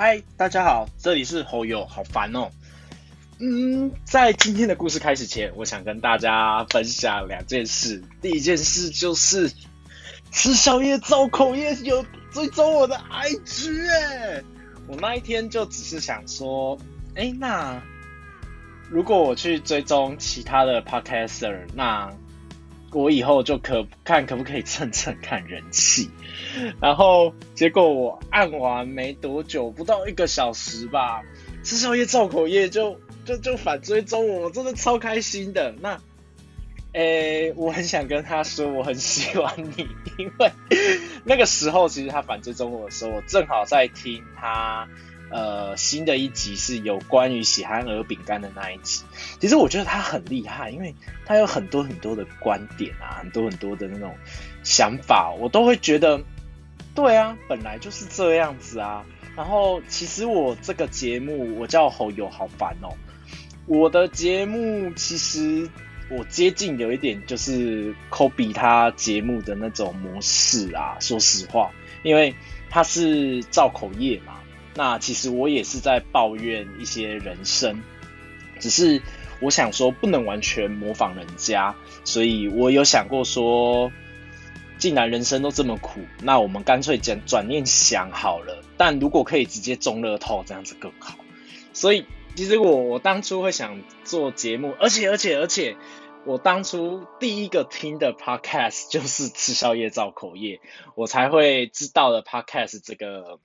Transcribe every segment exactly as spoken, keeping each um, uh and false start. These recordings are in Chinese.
嗨，大家好，这里是侯友，好烦哦。嗯，在今天的故事开始前，我想跟大家分享两件事。第一件事就是吃宵夜造口业有追踪我的 I G 哎，我那一天就只是想说，哎，那如果我去追踪其他的 podcaster， 那我以后就可看可不可以蹭蹭看人气，然后结果我按完没多久，不到一个小时吧，吃宵夜造口业就就就反追踪我，我真的超开心的。那，诶，我很想跟他说我很喜欢你，因为那个时候其实他反追踪我的时候，我正好在听他呃新的一集是有关于喜憨儿饼干的那一集。其实我觉得他很厉害，因为他有很多很多的观点啊，很多很多的那种想法，我都会觉得对啊，本来就是这样子啊。然后其实我这个节目我叫侯友好烦哦，我的节目其实我接近有一点就是 copy 他节目的那种模式啊，说实话，因为他是造口业嘛，那其实我也是在抱怨一些人生，只是我想说不能完全模仿人家，所以我有想过说，既然人生都这么苦，那我们干脆转转念想好了，但如果可以直接中乐透，这样子更好。所以其实我我当初会想做节目，而且而且而且我当初第一个听的 podcast 就是吃宵夜造口业，我才会知道的 podcast 这个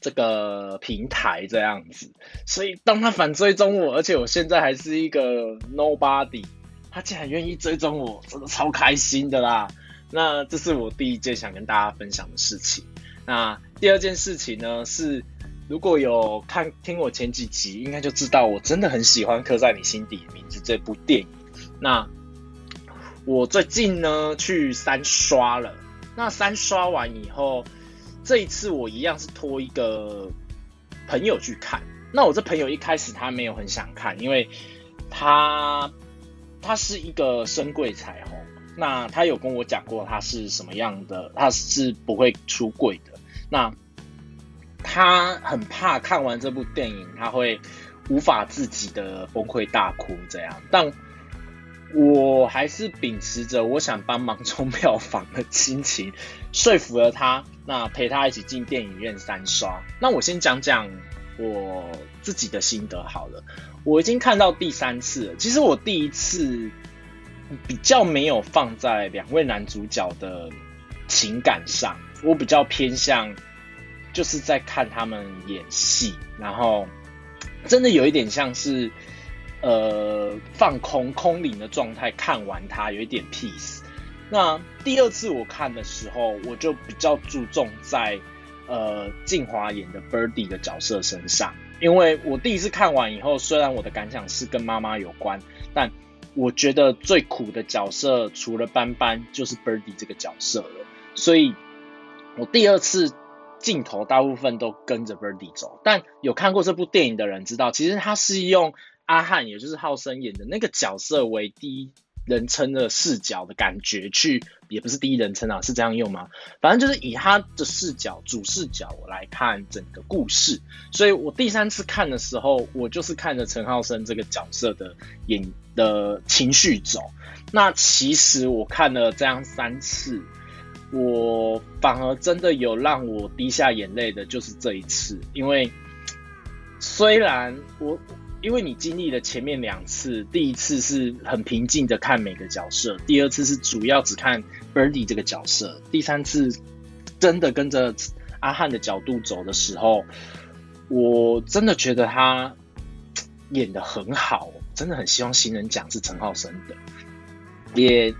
这个平台这样子。所以当他反追踪我，而且我现在还是一个 nobody， 他竟然愿意追踪我，真的超开心的啦。那这是我第一件想跟大家分享的事情。那第二件事情呢，是如果有看听我前几集应该就知道我真的很喜欢刻在你心底的名字这部电影。那我最近呢去三刷了，那三刷完以后，这一次我一样是托一个朋友去看。那我这朋友一开始他没有很想看，因为他他是一个深柜彩虹，那他有跟我讲过他是什么样的，他是不会出柜的。那他很怕看完这部电影他会无法自己的崩溃大哭这样，但我还是秉持着我想帮忙冲票房的心情说服了他，那陪他一起进电影院三刷。那我先讲讲我自己的心得好了。我已经看到第三次了，其实我第一次比较没有放在两位男主角的情感上，我比较偏向就是在看他们演戏，然后真的有一点像是呃放空空灵的状态看完它，有一点 peace。 那第二次我看的时候，我就比较注重在呃静华演的 Birdy 的角色身上，因为我第一次看完以后，虽然我的感想是跟妈妈有关，但我觉得最苦的角色除了斑斑就是 Birdy 这个角色了，所以我第二次镜头大部分都跟着 Birdy 走。但有看过这部电影的人知道，其实他是用阿汉也就是浩森演的那个角色为第一人称的视角的感觉去，也不是第一人称啊，是这样用吗？反正就是以他的视角主视角我来看整个故事，所以我第三次看的时候，我就是看着陈浩森这个角色的演的情绪走。那其实我看了这样三次，我反而真的有让我滴下眼泪的就是这一次，因为虽然我因为你经历了前面两次，第一次是很平静的看每个角色，第二次是主要只看 Birdy 这个角色，第三次真的跟着阿汉的角度走的时候，我真的觉得他演得很好，真的很希望新人奖是陈浩森的。也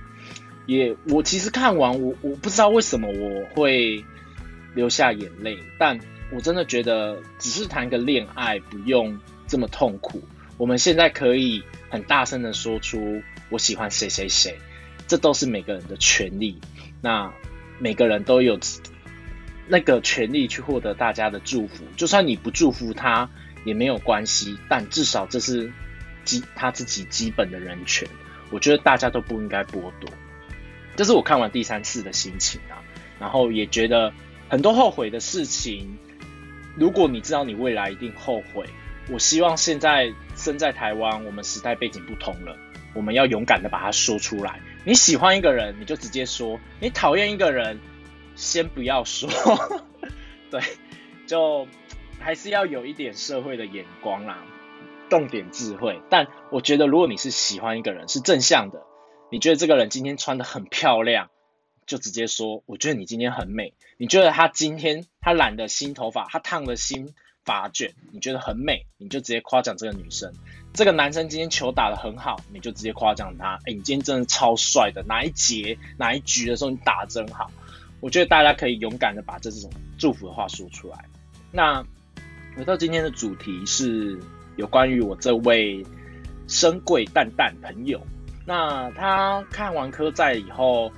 也我其实看完我我不知道为什么我会流下眼泪，但我真的觉得只是谈个恋爱不用这么痛苦，我们现在可以很大声的说出我喜欢谁谁谁，这都是每个人的权利，那每个人都有那个权利去获得大家的祝福，就算你不祝福他也没有关系，但至少这是他自己基本的人权，我觉得大家都不应该剥夺。这是我看完第三次的心情啊，然后也觉得很多后悔的事情如果你知道你未来一定后悔，我希望现在身在台湾，我们时代背景不同了，我们要勇敢的把它说出来。你喜欢一个人，你就直接说；你讨厌一个人，先不要说。对，就还是要有一点社会的眼光啦，动点智慧。但我觉得，如果你是喜欢一个人，是正向的，你觉得这个人今天穿得很漂亮，就直接说，我觉得你今天很美。你觉得他今天他染的新头发，他烫的新发卷，你觉得很美，你就直接夸奖这个女生。这个男生今天球打得很好，你就直接夸奖他，哎，你今天真的超帅的，哪一节哪一局的时候你打得真好。我觉得大家可以勇敢的把这种祝福的话说出来。那回到今天的主题是有关于我这位深贵蛋蛋朋友，那他看完科在以后，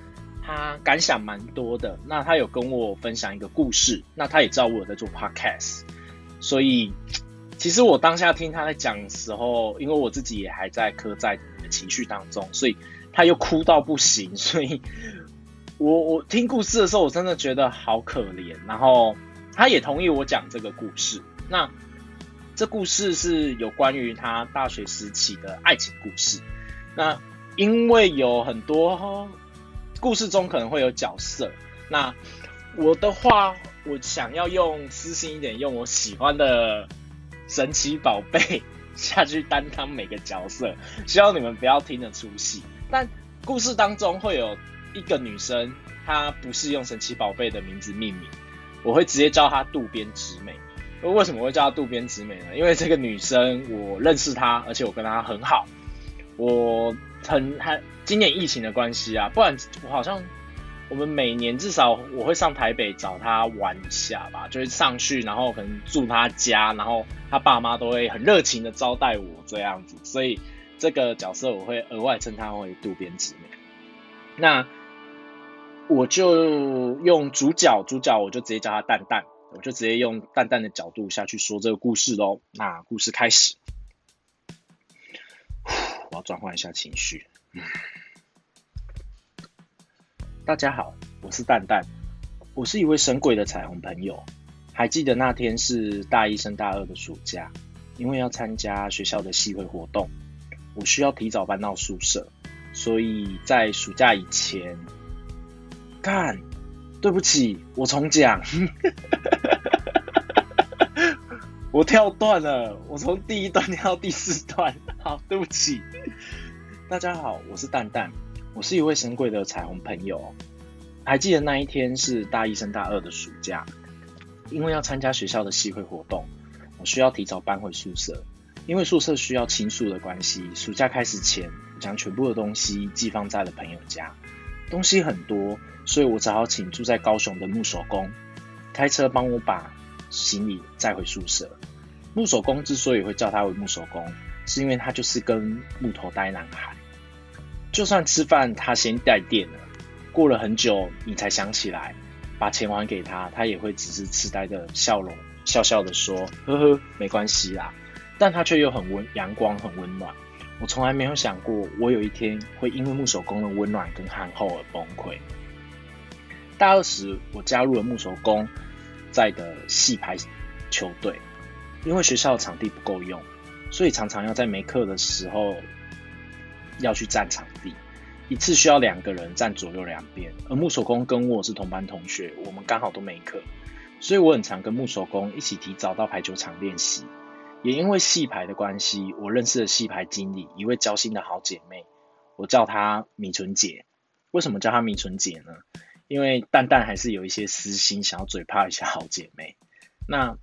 他感想蛮多的，那他有跟我分享一个故事，那他也知道我有在做 podcast， 所以其实我当下听他在讲的时候，因为我自己也还在刻在你的情绪当中，所以他又哭到不行，所以我我听故事的时候，我真的觉得好可怜，然后他也同意我讲这个故事。那这故事是有关于他大学时期的爱情故事，那因为有很多故事中可能会有角色，那我的话，我想要用私心一点，用我喜欢的神奇宝贝下去担当每个角色，希望你们不要听得出戏。但故事当中会有一个女生，她不是用神奇宝贝的名字命名，我会直接叫她渡边直美。为什么会叫她渡边直美呢？因为这个女生我认识她，而且我跟她很好，我很还。今年疫情的关系啊，不然我好像我们每年至少我会上台北找他玩一下吧，就是上去然后可能住他家，然后他爸妈都会很热情的招待我这样子，所以这个角色我会额外称他为渡边直美。那我就用主角主角我就直接叫他蛋蛋，我就直接用蛋蛋的角度下去说这个故事咯。那故事开始，我要转换一下情绪。大家好，我是蛋蛋，我是一位神鬼的彩虹朋友。还记得那天是大一升大二的暑假，因为要参加学校的系会活动，我需要提早搬到宿舍，所以在暑假以前，干，对不起，我重讲，我跳段了，我从第一段跳到第四段，好，对不起。大家好，我是蛋蛋，我是一位神鬼的彩虹朋友。还记得那一天是大一升大二的暑假，因为要参加学校的系会活动，我需要提早搬回宿舍。因为宿舍需要清宿的关系，暑假开始前，我将全部的东西寄放在了朋友家。东西很多，所以我只好请住在高雄的木手工开车帮我把行李载回宿舍。木手工之所以会叫他为木手工，是因为他就是跟木头呆男孩。就算吃饭他先带电了，过了很久你才想起来把钱还给他，他也会只是痴呆的笑容，笑笑的说呵呵没关系啦，但他却又很温阳光很温暖。我从来没有想过我有一天会因为木手工的温暖跟憨厚而崩溃。大二时我加入了木手工在的系排球队，因为学校的场地不够用，所以常常要在没课的时候要去占场地，一次需要两个人站左右两边，而木手工跟我是同班同学，我们刚好都没课，所以我很常跟木手工一起提早到排球场练习。也因为系排的关系，我认识了系排经理一位交心的好姐妹，我叫她米纯姐。为什么叫她米纯姐呢？因为蛋蛋还是有一些私心，想要嘴炮一下好姐妹。那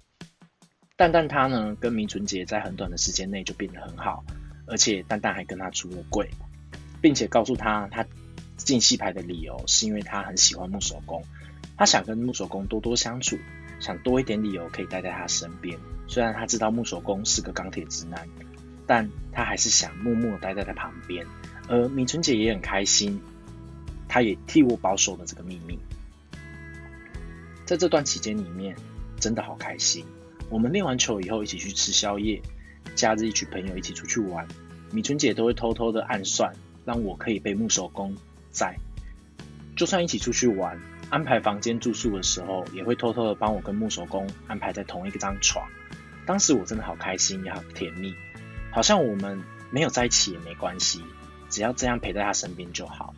蛋蛋她呢跟米纯姐在很短的时间内就变得很好，而且蛋蛋还跟他出了柜，并且告诉他他进系排的理由是因为他很喜欢木手工，他想跟木手工多多相处，想多一点理由可以待在他身边。虽然他知道木手工是个钢铁直男，但他还是想默默待在他旁边。而明春姐也很开心，她也替我保守了这个秘密。在这段期间里面真的好开心，我们练完球以后一起去吃宵夜，假日一群朋友一起出去玩，米春姐都会偷偷的暗算，让我可以被木手工载。就算一起出去玩，安排房间住宿的时候，也会偷偷的帮我跟木手工安排在同一张床。当时我真的好开心，也好甜蜜，好像我们没有在一起也没关系，只要这样陪在他身边就好。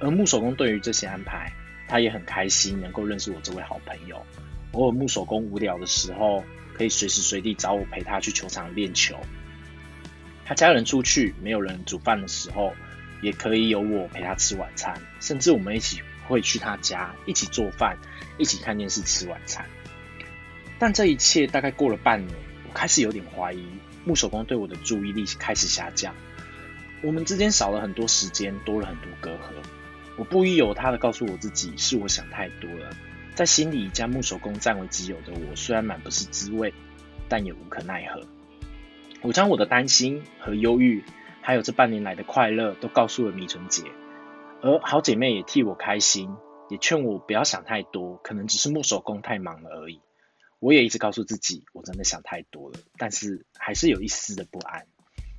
而木手工对于这些安排，他也很开心能够认识我这位好朋友。偶尔木手工无聊的时候，可以随时随地找我陪他去球场练球。他家人出去没有人煮饭的时候，也可以有我陪他吃晚餐，甚至我们一起会去他家一起做饭，一起看电视吃晚餐。但这一切大概过了半年，我开始有点怀疑木手工对我的注意力开始下降，我们之间少了很多时间，多了很多隔阂。我不疑有他的告诉我自己是我想太多了，在心里以将木手工占为己有的我，虽然满不是滋味，但也无可奈何。我将我的担心和忧郁，还有这半年来的快乐都告诉了米纯姐，而好姐妹也替我开心，也劝我不要想太多，可能只是木手工太忙了而已。我也一直告诉自己我真的想太多了，但是还是有一丝的不安。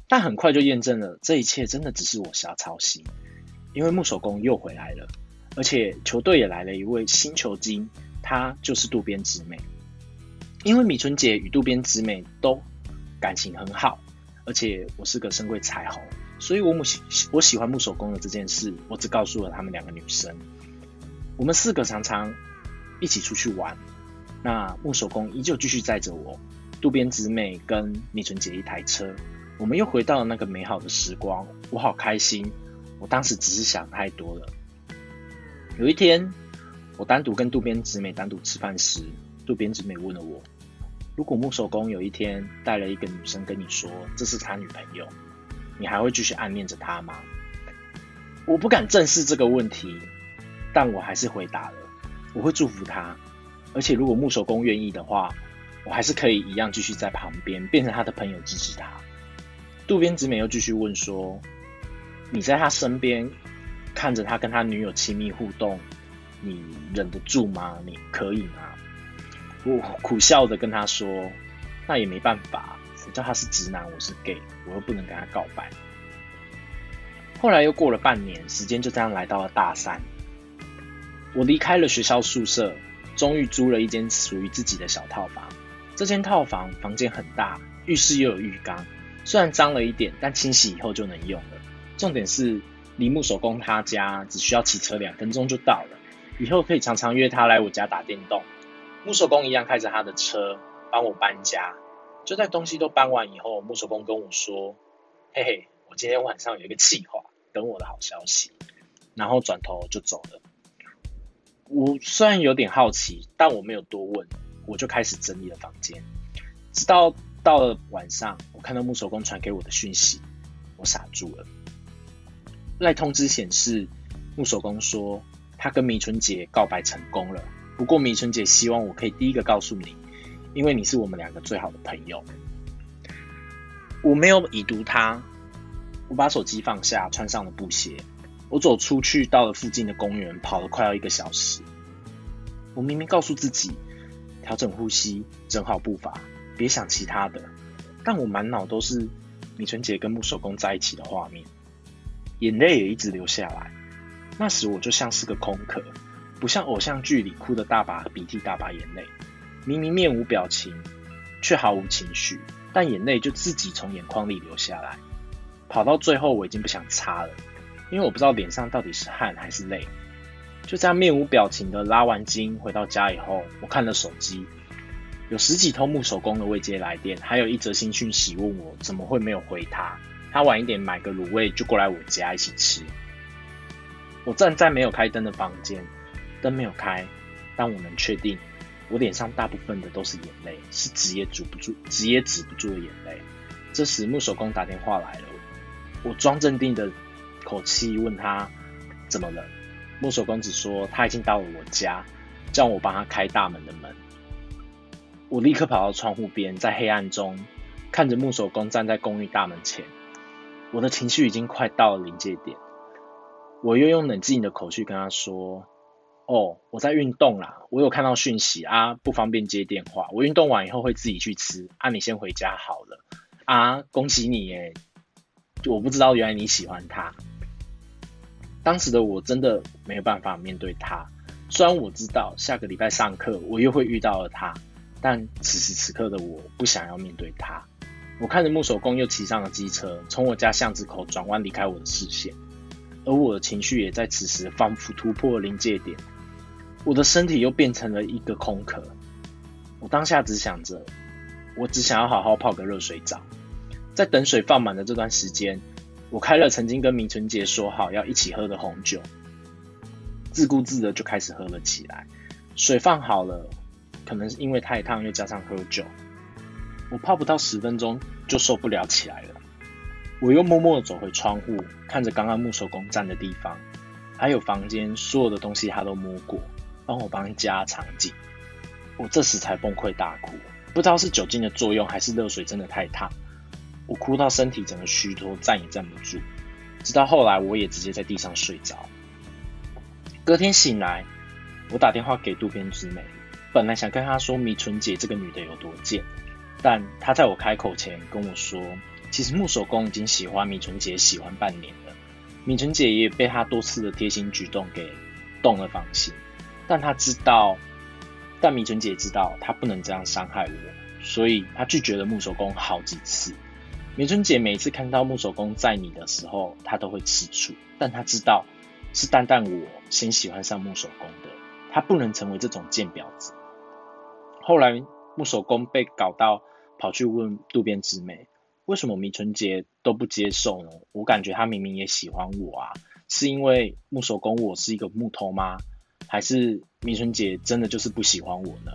但很快就验证了这一切真的只是我瞎操心，因为木手工又回来了，而且球队也来了一位新球精，她就是渡边直美。因为米纯姐与渡边直美都感情很好，而且我是个深柜彩虹，所以我母我喜欢木手工的这件事，我只告诉了她们两个女生。我们四个常常一起出去玩，那木手工依旧继续载着我，渡边直美跟米纯姐一台车，我们又回到了那个美好的时光。我好开心，我当时只是想太多了。有一天，我单独跟渡边直美单独吃饭时，渡边直美问了我，如果木手工有一天带了一个女生跟你说这是他女朋友，你还会继续暗恋着她吗？我不敢正视这个问题，但我还是回答了，我会祝福她，而且如果木手工愿意的话，我还是可以一样继续在旁边变成他的朋友支持他。渡边直美又继续问说，你在他身边看着他跟他女友亲密互动，你忍得住吗？你可以吗？我苦笑的跟他说，那也没办法，谁叫他是直男，我是 gay， 我又不能跟他告白。后来又过了半年，时间就这样来到了大三，我离开了学校宿舍，终于租了一间属于自己的小套房。这间套房房间很大，浴室又有浴缸，虽然脏了一点，但清洗以后就能用了。重点是离木手工他家只需要骑车两分钟就到了，以后可以常常约他来我家打电动。木手工一样开着他的车帮我搬家，就在东西都搬完以后，木手工跟我说，嘿嘿，我今天晚上有一个计划，等我的好消息，然后转头就走了。我虽然有点好奇，但我没有多问，我就开始整理了房间。直到到了晚上，我看到木手工传给我的讯息，我傻住了。赖通知显示，木手工说他跟米纯姐告白成功了，不过米纯姐希望我可以第一个告诉你，因为你是我们两个最好的朋友。我没有已读他，我把手机放下，穿上了布鞋，我走出去，到了附近的公园，跑了快要一个小时。我明明告诉自己，调整呼吸，整好步伐，别想其他的，但我满脑都是米纯姐跟木手工在一起的画面，眼泪也一直流下来。那时我就像是个空壳，不像偶像剧里哭的大把鼻涕大把眼泪，明明面无表情，却毫无情绪，但眼泪就自己从眼眶里流下来。跑到最后，我已经不想擦了。因为我不知道脸上到底是汗还是泪，就这样面无表情的拉完筋回到家以后，我看了手机，有十几通木手工的未接来电，还有一则新讯息问我怎么会没有回他，他晚一点买个卤味就过来我家一起吃。我站在没有开灯的房间，灯没有开，但我能确定，我脸上大部分的都是眼泪，是止也止不住、止也止不住的眼泪。这时木手工打电话来了，我装镇定的口气问他怎么了，木手公子说他已经到了我家，叫我帮他开大门的门。我立刻跑到窗户边，在黑暗中看着木手公站在公寓大门前，我的情绪已经快到了临界点。我又用冷静的口气跟他说，哦，我在运动啦，我有看到讯息啊，不方便接电话，我运动完以后会自己去吃啊，你先回家好了啊，恭喜你耶，我不知道原来你喜欢他。当时的我真的没有办法面对他，虽然我知道下个礼拜上课我又会遇到了他，但此时此刻的我不想要面对他。我看着木手工又骑上了机车，从我家巷子口转弯离开我的视线，而我的情绪也在此时仿佛突破了临界点，我的身体又变成了一个空壳。我当下只想着，我只想要好好泡个热水澡。在等水放满的这段时间，我开了曾经跟明纯杰说好要一起喝的红酒，自顾自的就开始喝了起来。水放好了，可能是因为太烫又加上喝酒，我泡不到十分钟就受不了起来了。我又默默的走回窗户，看着刚刚木手工站的地方，还有房间所有的东西他都摸过，帮我帮加场景。我这时才崩溃大哭，不知道是酒精的作用还是热水真的太烫，我哭到身体整个虚脱，站也站不住。直到后来我也直接在地上睡着。隔天醒来，我打电话给渡边直美，本来想跟她说米纯姐这个女的有多贱，但她在我开口前跟我说，其实木手工已经喜欢米纯姐喜欢半年了，米纯姐也被她多次的贴心举动给动了防心，但她知道但米纯姐知道她不能这样伤害我，所以她拒绝了木手工好几次。米纯姐每一次看到木手工在你的时候，她都会吃醋，但她知道是蛋蛋我先喜欢上木手工的，她不能成为这种贱婊子。后来木手工被搞到跑去问渡边直美，为什么米纯姐都不接受呢？我感觉她明明也喜欢我啊，是因为木手工我是一个木头吗？还是明纯姐真的就是不喜欢我呢？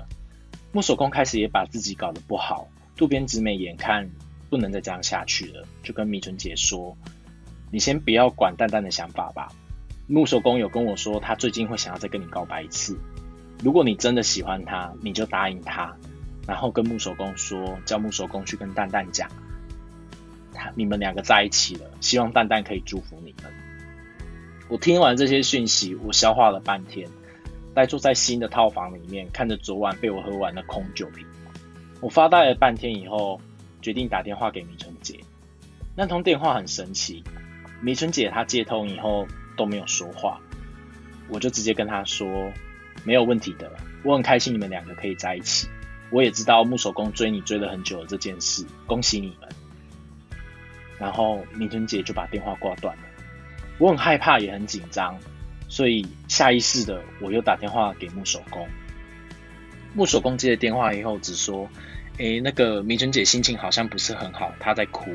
木手工开始也把自己搞得不好，渡边直美眼看不能再这样下去了，就跟明纯姐说，你先不要管蛋蛋的想法吧，木手工有跟我说他最近会想要再跟你告白一次，如果你真的喜欢他，你就答应他，然后跟木手工说，叫木手工去跟蛋蛋讲，你们两个在一起了，希望蛋蛋可以祝福你们。我听完这些讯息，我消化了半天，呆坐在新的套房里面，看着昨晚被我喝完的空酒瓶，我发呆了半天以后，决定打电话给米纯姐。那通电话很神奇，米纯姐她接通以后都没有说话，我就直接跟她说，没有问题的，我很开心你们两个可以在一起，我也知道木手工追你追了很久的这件事，恭喜你们。然后米纯姐就把电话挂断了。我很害怕也很紧张，所以下意识的我又打电话给木手工。木手工接了电话以后只说，诶、欸、那个明纯姐心情好像不是很好，她在哭，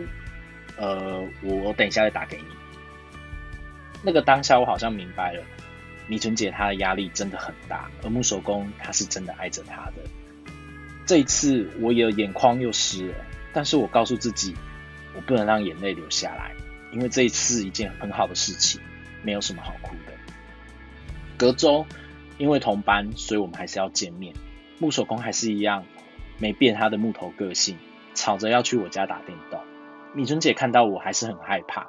呃我等一下再打给你。那个当下我好像明白了，明纯姐她的压力真的很大，而木手工她是真的爱着她的。这一次我也眼眶又湿了，但是我告诉自己我不能让眼泪流下来，因为这一次一件很好的事情，没有什么好哭的。隔周因为同班，所以我们还是要见面，木手工还是一样没变他的木头个性，吵着要去我家打电动。米纯姐看到我还是很害怕，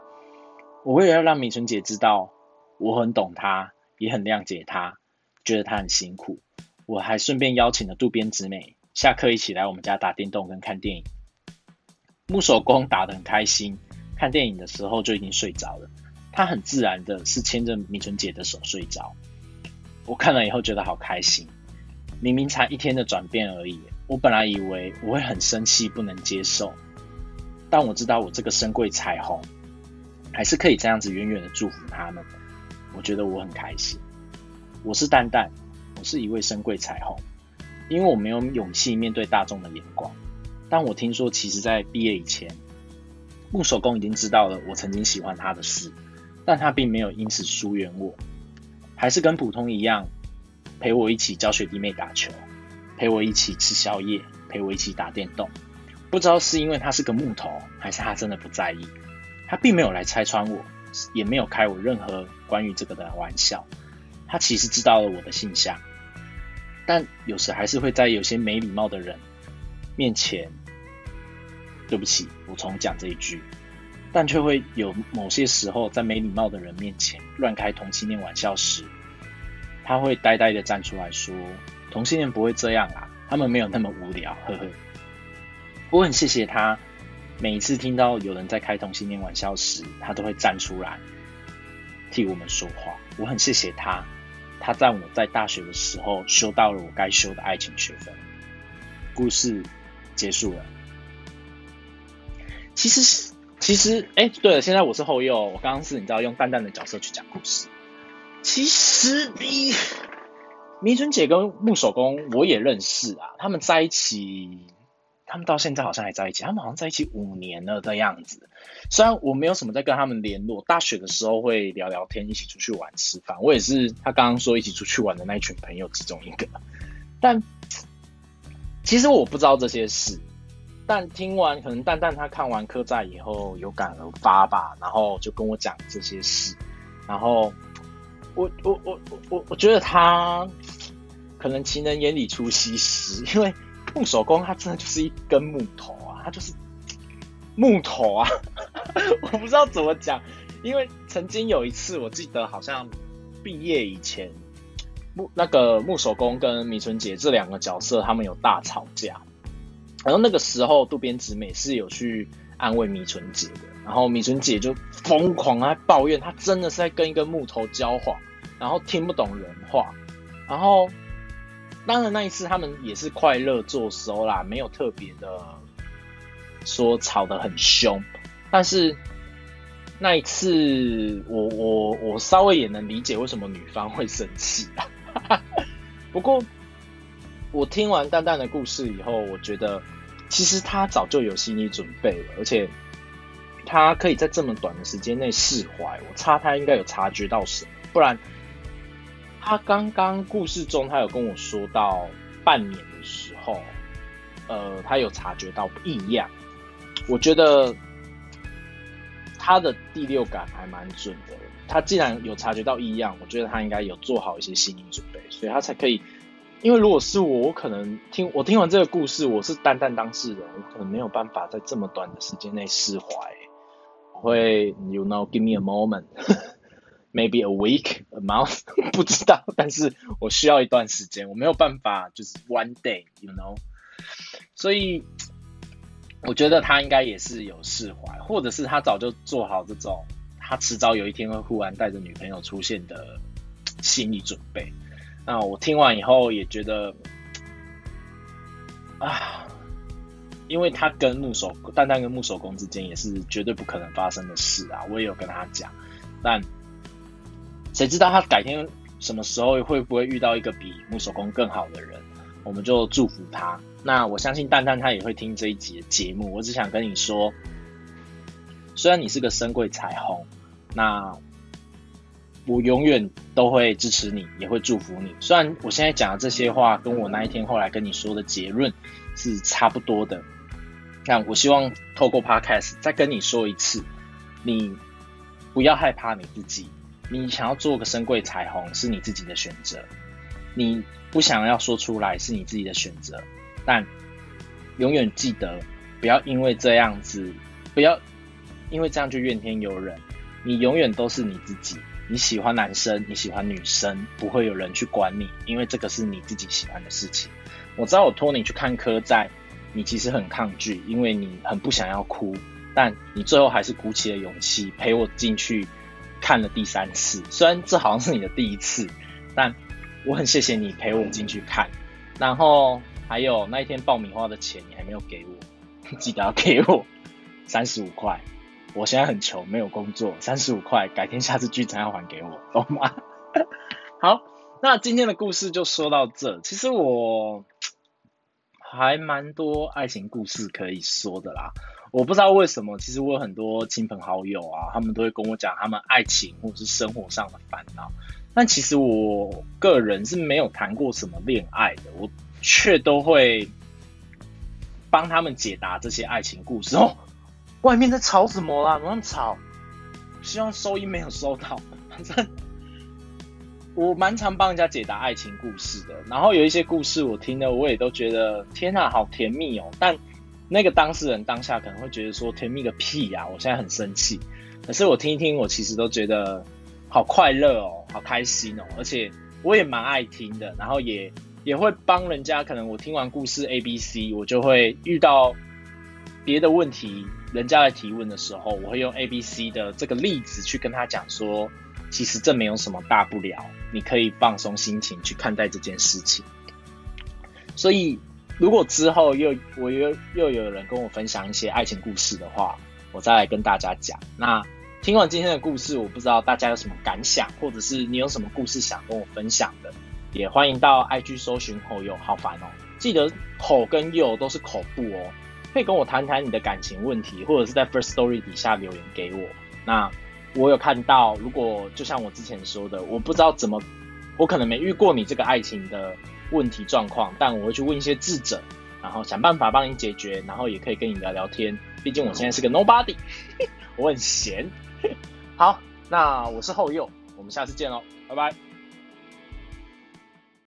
我为了要让米纯姐知道我很懂她，也很谅解她，觉得她很辛苦，我还顺便邀请了渡边直美下课一起来我们家打电动跟看电影。木手工打得很开心，看电影的时候就已经睡着了，他很自然的是牵着米纯姐的手睡着。我看了以后觉得好开心，明明才一天的转变而已，我本来以为我会很生气不能接受，但我知道我这个深柜彩虹还是可以这样子远远的祝福他们，我觉得我很开心。我是蛋蛋，我是一位深柜彩虹，因为我没有勇气面对大众的眼光，但我听说其实在毕业以前，木手工已经知道了我曾经喜欢他的事，但他并没有因此疏远我，还是跟普通一样陪我一起教学弟妹打球，陪我一起吃宵夜，陪我一起打电动。不知道是因为他是个木头，还是他真的不在意，他并没有来拆穿我，也没有开我任何关于这个的玩笑，他其实知道了我的性向，但有时还是会在有些没礼貌的人面前，对不起我重讲这一句，但却会有某些时候在没礼貌的人面前乱开同性恋玩笑时，他会呆呆的站出来说，同性恋不会这样啊，他们没有那么无聊，呵呵。我很谢谢他，每一次听到有人在开同性恋玩笑时，他都会站出来替我们说话，我很谢谢他，它在我在大学的时候修到了我该修的爱情学分。故事结束了。其实，其实，哎，对了，现在我是后右，我刚刚是你知道用淡淡的角色去讲故事。其实，你明春姐跟木手工我也认识啊，他们在一起，他们到现在好像还在一起，他们好像在一起五年了的样子。虽然我没有什么在跟他们联络，大学的时候会聊聊天，一起出去玩吃饭，我也是他刚刚说一起出去玩的那一群朋友其中一个。但其实我不知道这些事，但听完可能蛋蛋他看完客栈以后有感而发吧，然后就跟我讲这些事，然后我我我我我觉得他可能情人眼里出西施，因为木手工他真的就是一根木头啊，他就是木头啊，我不知道怎么讲，因为曾经有一次我记得好像毕业以前，木那个木手工跟米纯姐这两个角色他们有大吵架，然后那个时候渡边直美是有去安慰米纯姐的，然后米纯姐就疯狂在抱怨，她真的是在跟一根木头交往，然后听不懂人话，然后。当然那一次他们也是快乐做收啦，没有特别的说吵得很凶，但是那一次我我我稍微也能理解为什么女方会生气啦。不过我听完蛋蛋的故事以后，我觉得其实他早就有心理准备了，而且他可以在这么短的时间内释怀，我猜他应该有察觉到什么，不然。他刚刚故事中，他有跟我说到半年的时候，呃，他有察觉到异样。我觉得他的第六感还蛮准的。他既然有察觉到异样，我觉得他应该有做好一些心理准备，所以他才可以。因为如果是我，我可能听我听完这个故事，我是单单当事人，我可能没有办法在这么短的时间内释怀。我会 ，you know, give me a moment 。Maybe a week, a month, 不知道，但是我需要一段时间，我没有办法就是 one day, you know。所以我觉得他应该也是有释怀，或者是他早就做好这种他迟早有一天会忽然带着女朋友出现的心理准备。那我听完以后也觉得啊，因为他跟木手蛋蛋跟木手工之间也是绝对不可能发生的事啊，我也有跟他讲，但。谁知道他改天什么时候会不会遇到一个比木手工更好的人？我们就祝福他。那我相信蛋蛋他也会听这一集的节目。我只想跟你说，虽然你是个深柜彩虹，那我永远都会支持你，也会祝福你。虽然我现在讲的这些话跟我那一天后来跟你说的结论是差不多的，但我希望透过 podcast 再跟你说一次，你不要害怕你自己。你想要做个深柜彩虹是你自己的选择，你不想要说出来是你自己的选择，但永远记得不要因为这样子，不要因为这样就怨天尤人。你永远都是你自己，你喜欢男生，你喜欢女生，不会有人去管你，因为这个是你自己喜欢的事情。我知道我拖你去看科债，你其实很抗拒，因为你很不想要哭，但你最后还是鼓起了勇气陪我进去。看了第三次，虽然这好像是你的第一次，但我很谢谢你陪我进去看。然后还有那一天爆米花的钱你还没有给我，记得要给我三十五块。我现在很穷，没有工作，三十五块改天下次聚餐要还给我，懂吗？好，那今天的故事就说到这。其实我还蛮多爱情故事可以说的啦。我不知道为什么，其实我有很多亲朋好友啊，他们都会跟我讲他们爱情或者是生活上的烦恼。但其实我个人是没有谈过什么恋爱的，我却都会帮他们解答这些爱情故事。哦，外面在吵什么啦？不要吵，希望收音没有收到。反正我蛮常帮人家解答爱情故事的，然后有一些故事我听了，我也都觉得天啊，好甜蜜哦。但那个当事人当下可能会觉得说甜蜜个屁啊，我现在很生气。可是我听一听，我其实都觉得好快乐哦，好开心哦，而且我也蛮爱听的，然后也也会帮人家。可能我听完故事 A B C， 我就会遇到别的问题，人家来提问的时候，我会用 A B C 的这个例子去跟他讲说，其实这没有什么大不了，你可以放松心情去看待这件事情。所以如果之后又我又又有人跟我分享一些爱情故事的话，我再来跟大家讲。那听完今天的故事，我不知道大家有什么感想，或者是你有什么故事想跟我分享的，也欢迎到 I G 搜寻吼友，好烦哦，记得吼跟友都是口部哦，可以跟我谈谈你的感情问题，或者是在 Firstory 底下留言给我。那我有看到，如果就像我之前说的，我不知道怎么，我可能没遇过你这个爱情的问题状况，但我会去问一些智者，然后想办法帮你解决，然后也可以跟你聊聊天，毕竟我现在是个 nobody 我很闲好，那我是后佑，我们下次见咯，拜拜。